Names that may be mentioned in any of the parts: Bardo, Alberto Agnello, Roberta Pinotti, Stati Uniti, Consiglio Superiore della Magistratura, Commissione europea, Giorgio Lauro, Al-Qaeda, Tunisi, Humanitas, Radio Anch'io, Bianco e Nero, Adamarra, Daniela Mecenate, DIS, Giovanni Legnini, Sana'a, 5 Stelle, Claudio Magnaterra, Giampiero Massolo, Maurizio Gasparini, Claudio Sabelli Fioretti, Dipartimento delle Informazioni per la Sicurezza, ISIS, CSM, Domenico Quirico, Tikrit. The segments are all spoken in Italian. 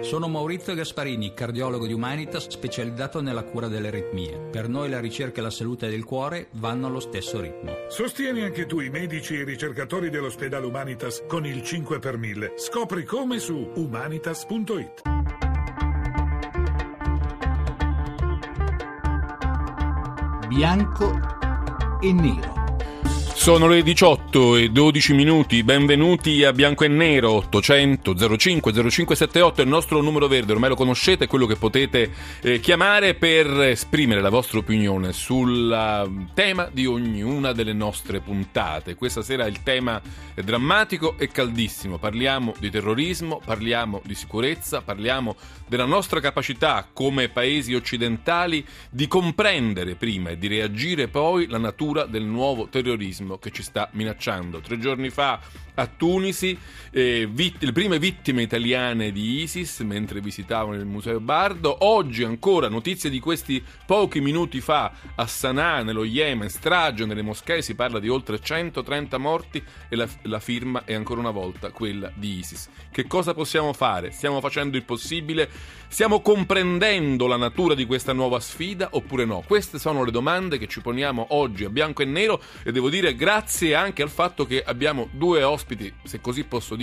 Sono Maurizio Gasparini, cardiologo di Humanitas, specializzato nella cura delle aritmie. Per noi la ricerca e la salute del cuore vanno allo stesso ritmo. Sostieni anche tu i medici e i ricercatori dell'ospedale Humanitas con il 5 per 1000. Scopri come su humanitas.it. Bianco e nero. Sono le 18:12, benvenuti a Bianco e Nero. 800 05 0578 è il nostro numero verde, ormai lo conoscete, è quello che potete chiamare per esprimere la vostra opinione sul tema di ognuna delle nostre puntate. Questa sera il tema è drammatico e caldissimo, parliamo di terrorismo, parliamo di sicurezza, parliamo della nostra capacità come paesi occidentali di comprendere prima e di reagire poi la natura del nuovo terrorismo che ci sta minacciando. 3 giorni fa a Tunisi le prime vittime italiane di ISIS mentre visitavano il museo Bardo. Oggi ancora notizie di questi pochi minuti fa a Sana'a nello Yemen, strage nelle moschee, si parla di oltre 130 morti e la firma è ancora una volta quella di ISIS. Che cosa possiamo fare? Stiamo facendo il possibile? Stiamo comprendendo la natura di questa nuova sfida oppure no? Queste sono le domande che ci poniamo oggi a Bianco e Nero, e devo dire grazie anche al fatto che abbiamo 2 ospiti, se così posso dire,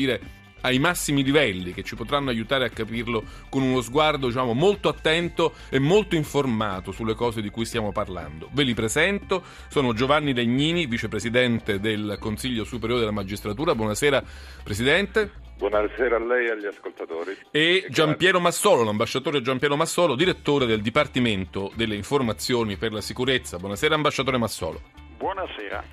ai massimi livelli, che ci potranno aiutare a capirlo con uno sguardo, diciamo, molto attento e molto informato sulle cose di cui stiamo parlando. Ve li presento, sono Giovanni Legnini, vicepresidente del Consiglio Superiore della Magistratura. Buonasera, Presidente. Buonasera a lei e agli ascoltatori. E Giampiero Massolo, l'ambasciatore Giampiero Massolo, direttore del Dipartimento delle Informazioni per la Sicurezza. Buonasera, ambasciatore Massolo. Buonasera.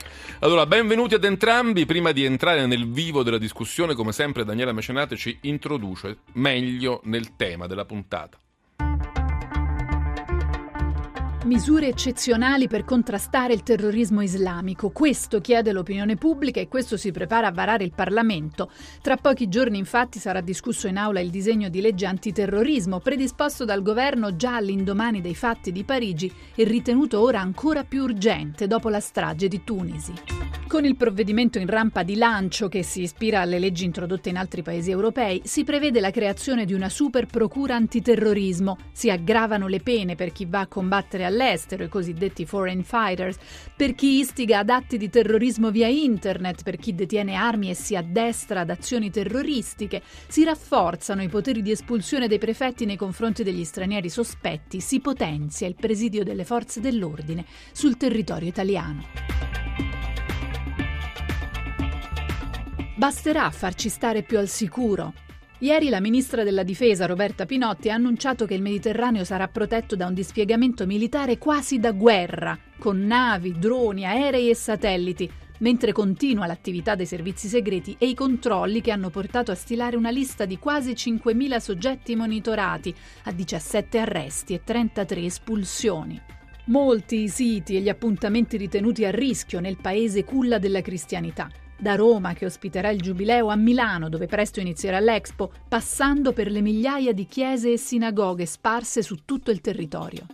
Allora, benvenuti ad entrambi. Prima di entrare nel vivo della discussione, come sempre Daniela Mecenate ci introduce meglio nel tema della puntata. Misure eccezionali per contrastare il terrorismo islamico. Questo chiede l'opinione pubblica e questo si prepara a varare il Parlamento. Tra pochi giorni, infatti, sarà discusso in aula il disegno di legge antiterrorismo predisposto dal governo già all'indomani dei fatti di Parigi e ritenuto ora ancora più urgente dopo la strage di Tunisi. Con il provvedimento in rampa di lancio, che si ispira alle leggi introdotte in altri paesi europei, si prevede la creazione di una super procura antiterrorismo. Si aggravano le pene per chi va a combattere all'estero, i cosiddetti foreign fighters, per chi istiga ad atti di terrorismo via internet, per chi detiene armi e si addestra ad azioni terroristiche. Si rafforzano i poteri di espulsione dei prefetti nei confronti degli stranieri sospetti. Si potenzia il presidio delle forze dell'ordine sul territorio italiano. Basterà farci stare più al sicuro. Ieri la ministra della Difesa, Roberta Pinotti, ha annunciato che il Mediterraneo sarà protetto da un dispiegamento militare quasi da guerra, con navi, droni, aerei e satelliti, mentre continua l'attività dei servizi segreti e i controlli che hanno portato a stilare una lista di quasi 5.000 soggetti monitorati, a 17 arresti e 33 espulsioni. Molti i siti e gli appuntamenti ritenuti a rischio nel paese culla della cristianità. Da Roma, che ospiterà il Giubileo, a Milano, dove presto inizierà l'Expo, passando per le migliaia di chiese e sinagoghe sparse su tutto il territorio.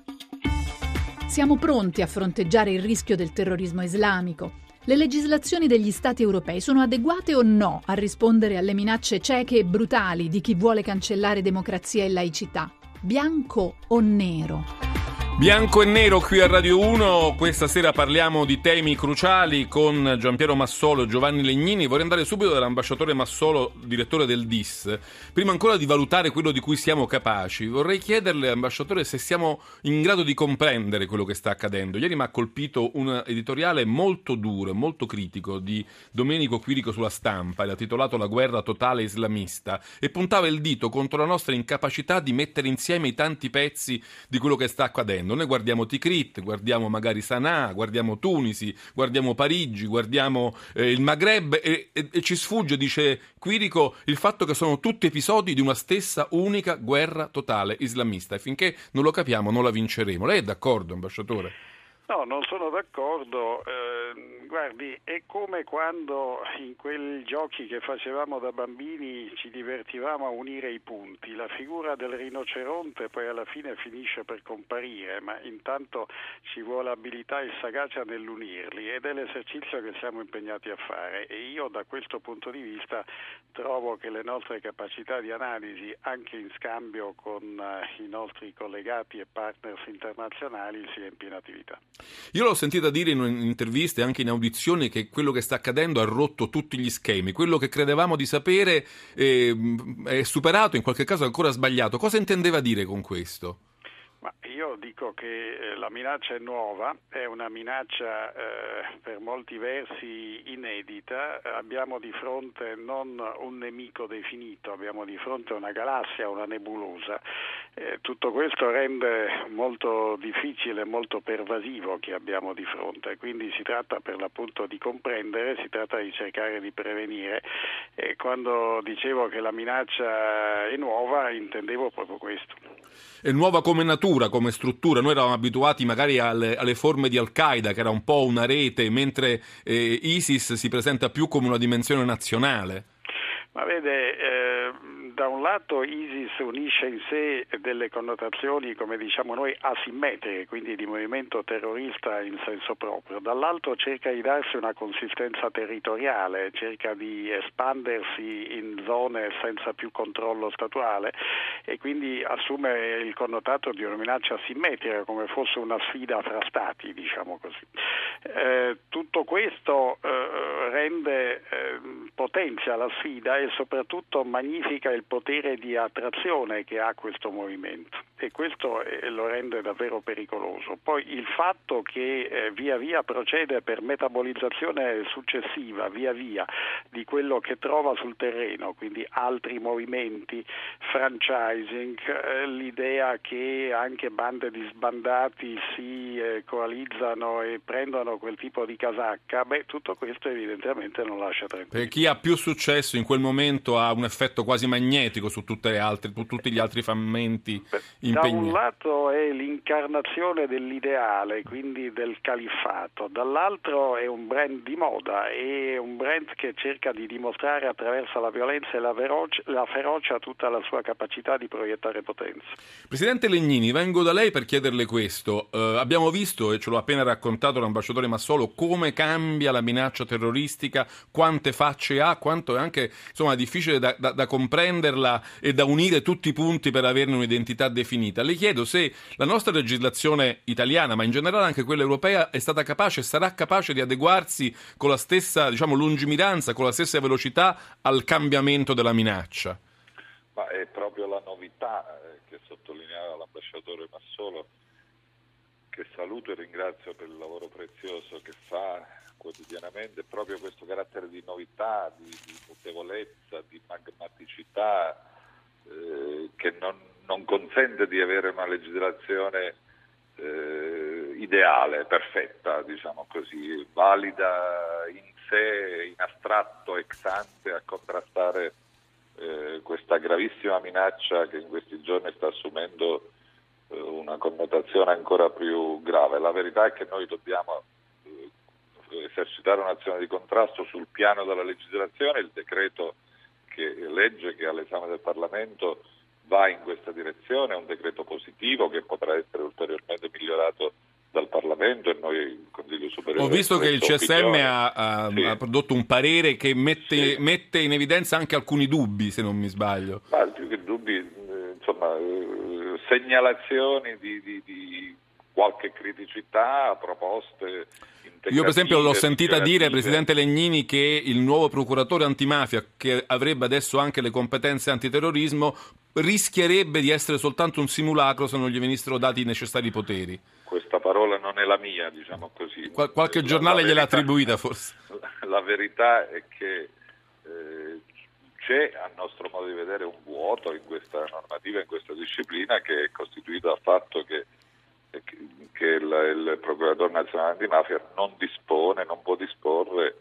Siamo pronti a fronteggiare il rischio del terrorismo islamico. Le legislazioni degli Stati europei sono adeguate o no a rispondere alle minacce cieche e brutali di chi vuole cancellare democrazia e laicità? Bianco o nero? Bianco e Nero qui a Radio 1, questa sera parliamo di temi cruciali con Giampiero Massolo e Giovanni Legnini. Vorrei andare subito dall'ambasciatore Massolo, direttore del DIS. Prima ancora di valutare quello di cui siamo capaci, vorrei chiederle, ambasciatore, se siamo in grado di comprendere quello che sta accadendo. Ieri mi ha colpito un editoriale molto duro e molto critico di Domenico Quirico sulla Stampa, e l'ha titolato La guerra totale islamista, e puntava il dito contro la nostra incapacità di mettere insieme i tanti pezzi di quello che sta accadendo. Noi guardiamo Tikrit, guardiamo magari Sana'a, guardiamo Tunisi, guardiamo Parigi, guardiamo il Maghreb e ci sfugge, dice Quirico, il fatto che sono tutti episodi di una stessa unica guerra totale islamista, e finché non lo capiamo non la vinceremo. Lei è d'accordo, ambasciatore? No, non sono d'accordo. Guardi, è come quando in quei giochi che facevamo da bambini ci divertivamo a unire i punti. La figura del rinoceronte poi alla fine finisce per comparire, ma intanto ci vuole abilità e sagacia nell'unirli, ed è l'esercizio che siamo impegnati a fare, e io da questo punto di vista trovo che le nostre capacità di analisi, anche in scambio con i nostri collegati e partners internazionali, sia in piena attività. Io l'ho sentita dire in interviste, anche in audizioni, che quello che sta accadendo ha rotto tutti gli schemi, quello che credevamo di sapere è superato, in qualche caso ancora sbagliato. Cosa intendeva dire con questo? Ma io dico che la minaccia è nuova, è una minaccia per molti versi inedita. Abbiamo di fronte non un nemico definito, abbiamo di fronte una galassia, una nebulosa. Tutto questo rende molto difficile, molto pervasivo chi abbiamo di fronte, quindi si tratta per l'appunto di comprendere, si tratta di cercare di prevenire. E quando dicevo che la minaccia è nuova, intendevo proprio questo. È nuova come natura, come struttura. Noi eravamo abituati magari alle forme di Al-Qaeda, che era un po' una rete, mentre ISIS si presenta più come una dimensione nazionale. Ma vede, da un lato ISIS unisce in sé delle connotazioni, come diciamo noi, asimmetriche, quindi di movimento terrorista in senso proprio, dall'altro cerca di darsi una consistenza territoriale, cerca di espandersi in zone senza più controllo statuale, e quindi assume il connotato di una minaccia asimmetrica, come fosse una sfida fra stati, diciamo così. Tutto questo rende, potenzia la sfida e soprattutto magnifica il potere di attrazione che ha questo movimento, e questo lo rende davvero pericoloso. Poi il fatto che via via procede per metabolizzazione successiva, via via, di quello che trova sul terreno, quindi altri movimenti, franchising, l'idea che anche bande di sbandati si coalizzano e prendono quel tipo di casacca, beh, tutto questo evidentemente non lascia tranquillo. Per chi ha più successo in quel momento ha un effetto quasi magnetico su tutti gli altri frammenti impegnati. Da un lato è l'incarnazione dell'ideale, quindi del califfato, dall'altro è un brand di moda, è un brand che cerca di dimostrare attraverso la violenza e la ferocia tutta la sua capacità di proiettare potenza. Presidente Legnini, vengo da lei per chiederle questo. Abbiamo visto, e ce l'ha appena raccontato l'ambasciatore Massolo, come cambia la minaccia terroristica, quante facce ha, quanto è anche, insomma, difficile da comprenderla e da unire tutti i punti per averne un'identità definita. Le chiedo se la nostra legislazione italiana, ma in generale anche quella europea, è stata capace e sarà capace di adeguarsi con la stessa, diciamo, lungimiranza, con la stessa velocità al cambiamento della minaccia. Ma è proprio la novità che sottolineava l'ambasciatore Massolo, che saluto e ringrazio per il lavoro prezioso che fa quotidianamente, proprio questo carattere di novità, di mutevolezza, di magmaticità, che non consente di avere una legislazione ideale, perfetta, diciamo così, valida in sé, in astratto, ex ante, a contrastare questa gravissima minaccia che in questi giorni sta assumendo una connotazione ancora più grave. La verità è che noi dobbiamo esercitare un'azione di contrasto sul piano della legislazione. Il decreto legge che è all'esame del Parlamento va in questa direzione, è un decreto positivo che potrà essere ulteriormente migliorato dal Parlamento, e noi il Consiglio Superiore... Ho visto che il CSM ha prodotto un parere che mette in evidenza anche alcuni dubbi, se non mi sbaglio. Ma più che dubbi, insomma, segnalazioni di qualche criticità, proposte. Io per esempio l'ho sentita dire, Presidente Legnini, che il nuovo procuratore antimafia, che avrebbe adesso anche le competenze antiterrorismo, rischierebbe di essere soltanto un simulacro se non gli venissero dati i necessari poteri. Questa parola non è la mia, diciamo così. Qualche giornale gliel'ha attribuita, forse. La verità è che c'è, a nostro modo di vedere, un vuoto in questa normativa, in questa disciplina, che è costituito dal fatto che il procuratore nazionale antimafia non può disporre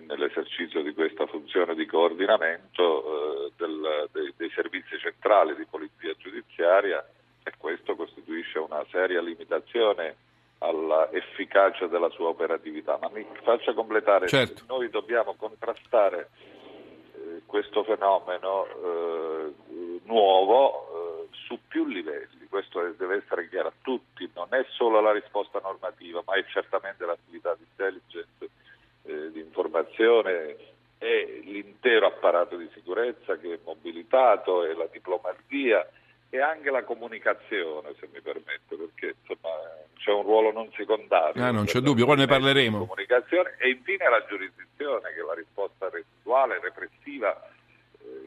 nell'esercizio di questa funzione di coordinamento dei servizi centrali di polizia giudiziaria, e questo costituisce una seria limitazione all'efficacia della sua operatività. Ma mi faccia completare, certo. Noi dobbiamo contrastare questo fenomeno nuovo su più livelli, questo deve essere chiaro a tutti, non è solo la risposta normativa, ma è certamente l'attività di intelligence, di informazione, è l'intero apparato di sicurezza che è mobilitato, è la diplomazia e anche la comunicazione, se mi permetto, perché insomma c'è un ruolo non secondario. Non c'è dubbio, poi ne parleremo. Comunicazione e infine la giurisdizione, che è la risposta residuale, repressiva,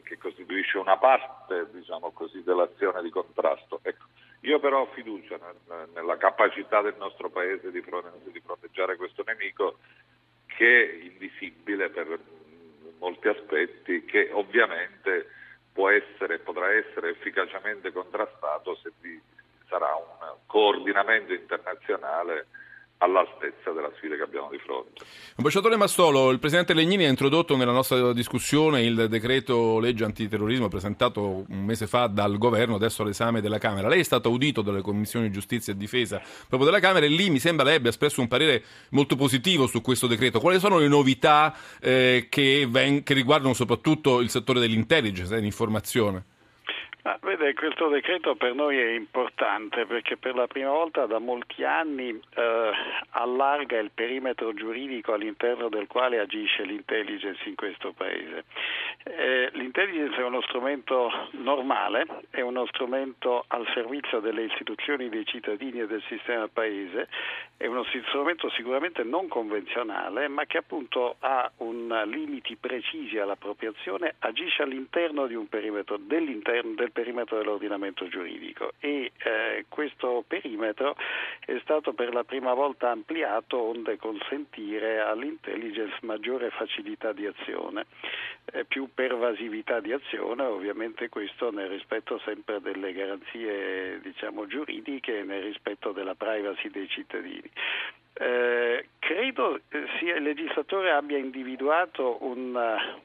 che costituisce una parte, diciamo così, dell'azione di contrasto. Ecco, io però ho fiducia nella capacità del nostro Paese di fronteggiare questo nemico che è invisibile per molti aspetti, che ovviamente potrà essere efficacemente contrastato se vi sarà un coordinamento internazionale all'altezza della sfida che abbiamo di fronte. Ambasciatore Massolo, il Presidente Legnini ha introdotto nella nostra discussione il decreto legge antiterrorismo presentato un mese fa dal Governo, adesso all'esame della Camera. Lei è stato audito dalle Commissioni Giustizia e Difesa proprio della Camera e lì mi sembra lei abbia espresso un parere molto positivo su questo decreto. Quali sono le novità che riguardano soprattutto il settore dell'intelligence e dell'informazione? Ma vede, questo decreto per noi è importante perché per la prima volta da molti anni allarga il perimetro giuridico all'interno del quale agisce l'intelligence in questo Paese. L'intelligence è uno strumento normale, è uno strumento al servizio delle istituzioni, dei cittadini e del sistema Paese, è uno strumento sicuramente non convenzionale ma che appunto ha un limiti precisi all'appropriazione, agisce all'interno di un perimetro del perimetro dell'ordinamento giuridico e questo perimetro è stato per la prima volta ampliato onde consentire all'intelligence maggiore facilità di azione, più pervasività di azione, ovviamente questo nel rispetto sempre delle garanzie diciamo giuridiche e nel rispetto della privacy dei cittadini. Credo sia il legislatore abbia individuato un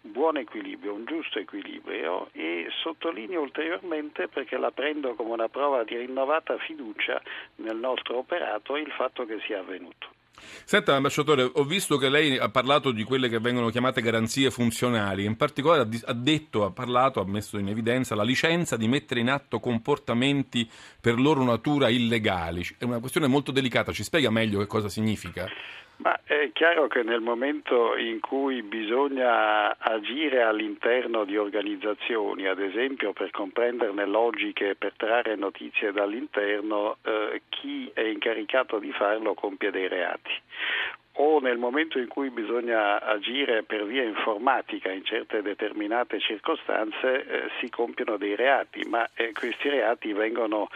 buon equilibrio, un giusto equilibrio e sottolineo ulteriormente, perché la prendo come una prova di rinnovata fiducia nel nostro operato, il fatto che sia avvenuto. Senta, ambasciatore, ho visto che lei ha parlato di quelle che vengono chiamate garanzie funzionali, in particolare ha messo in evidenza la licenza di mettere in atto comportamenti per loro natura illegali. È una questione molto delicata, ci spiega meglio che cosa significa? Ma è chiaro che nel momento in cui bisogna agire all'interno di organizzazioni, ad esempio per comprenderne logiche, per trarre notizie dall'interno, chi è incaricato di farlo compie dei reati. O nel momento in cui bisogna agire per via informatica in certe determinate circostanze si compiono dei reati, ma questi reati vengono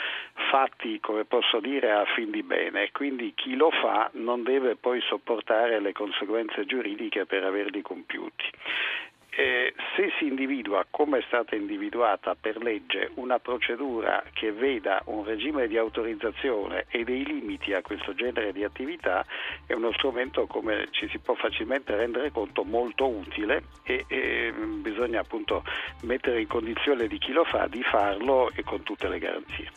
fatti, come posso dire, a fin di bene, quindi chi lo fa non deve poi sopportare le conseguenze giuridiche per averli compiuti. Se si individua, come è stata individuata per legge, una procedura che veda un regime di autorizzazione e dei limiti a questo genere di attività, è uno strumento, come ci si può facilmente rendere conto, molto utile e bisogna appunto mettere in condizione di chi lo fa di farlo e con tutte le garanzie.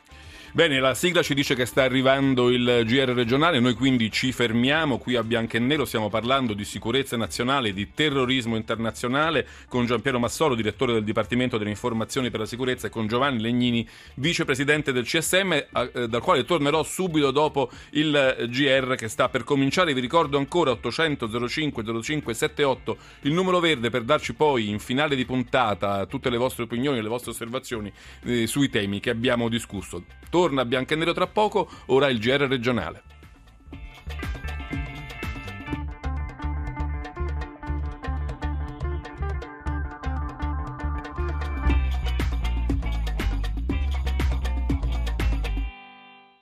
Bene, la sigla ci dice che sta arrivando il GR regionale, noi quindi ci fermiamo qui a Bianco e Nero, stiamo parlando di sicurezza nazionale, di terrorismo internazionale con Giampiero Massolo, direttore del Dipartimento delle Informazioni per la Sicurezza e con Giovanni Legnini, vicepresidente del CSM, dal quale tornerò subito dopo il GR che sta per cominciare. Vi ricordo ancora 800 05 05 78, il numero verde per darci poi in finale di puntata tutte le vostre opinioni e le vostre osservazioni sui temi che abbiamo discusso. Torna Bianco e Nero tra poco, ora il GR regionale.